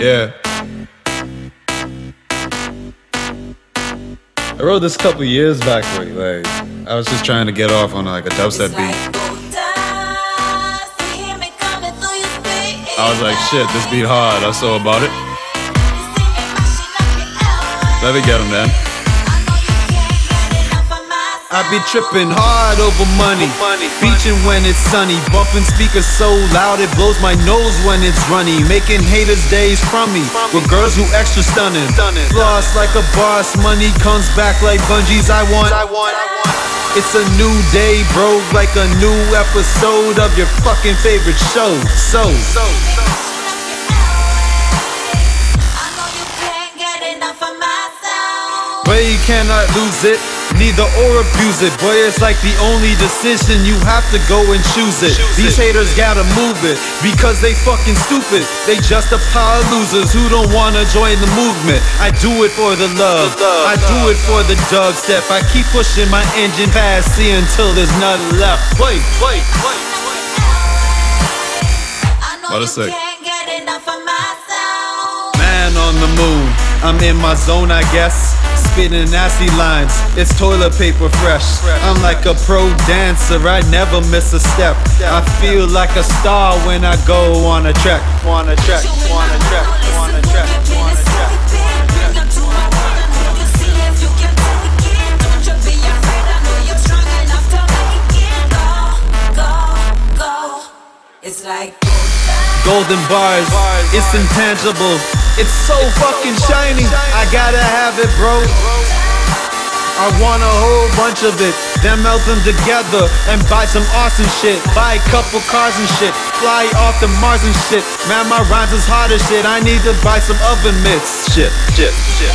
Yeah. I wrote this a couple years back, like I was just trying to get off on like a dubstep beat. I was like, shit, this beat hard. I saw about it. Let me get him, man. I be tripping hard over money, beaching when it's sunny, bumping speakers so loud it blows my nose when it's runny, making haters days from me with girls who extra stunning, floss like a boss, money comes back like bungees. I want. It's a new day, bro, like a new episode of your fucking favorite show. So. But you cannot lose it, neither or abuse it. Boy, it's like the only decision, you have to go and choose it. These haters gotta move it, because they fucking stupid. They just a pile of losers who don't wanna join the movement. I do it for the love, I do it for the dubstep. I keep pushing my engine past C until there's nothing left. Wait. What a sick. Man on the moon, I'm in my zone, I guess. Spitting nasty lines, it's toilet paper fresh. I'm like a pro dancer, I never miss a step. I feel like a star when I go on a track. It's like golden bars, it's intangible. It's so fucking shiny, I gotta have it, bro. I want a whole bunch of it, then melt them together and buy some awesome shit. Buy a couple cars and shit, fly off to Mars and shit. Man, my rhymes is hard as shit, I need to buy some oven mitts. Shit.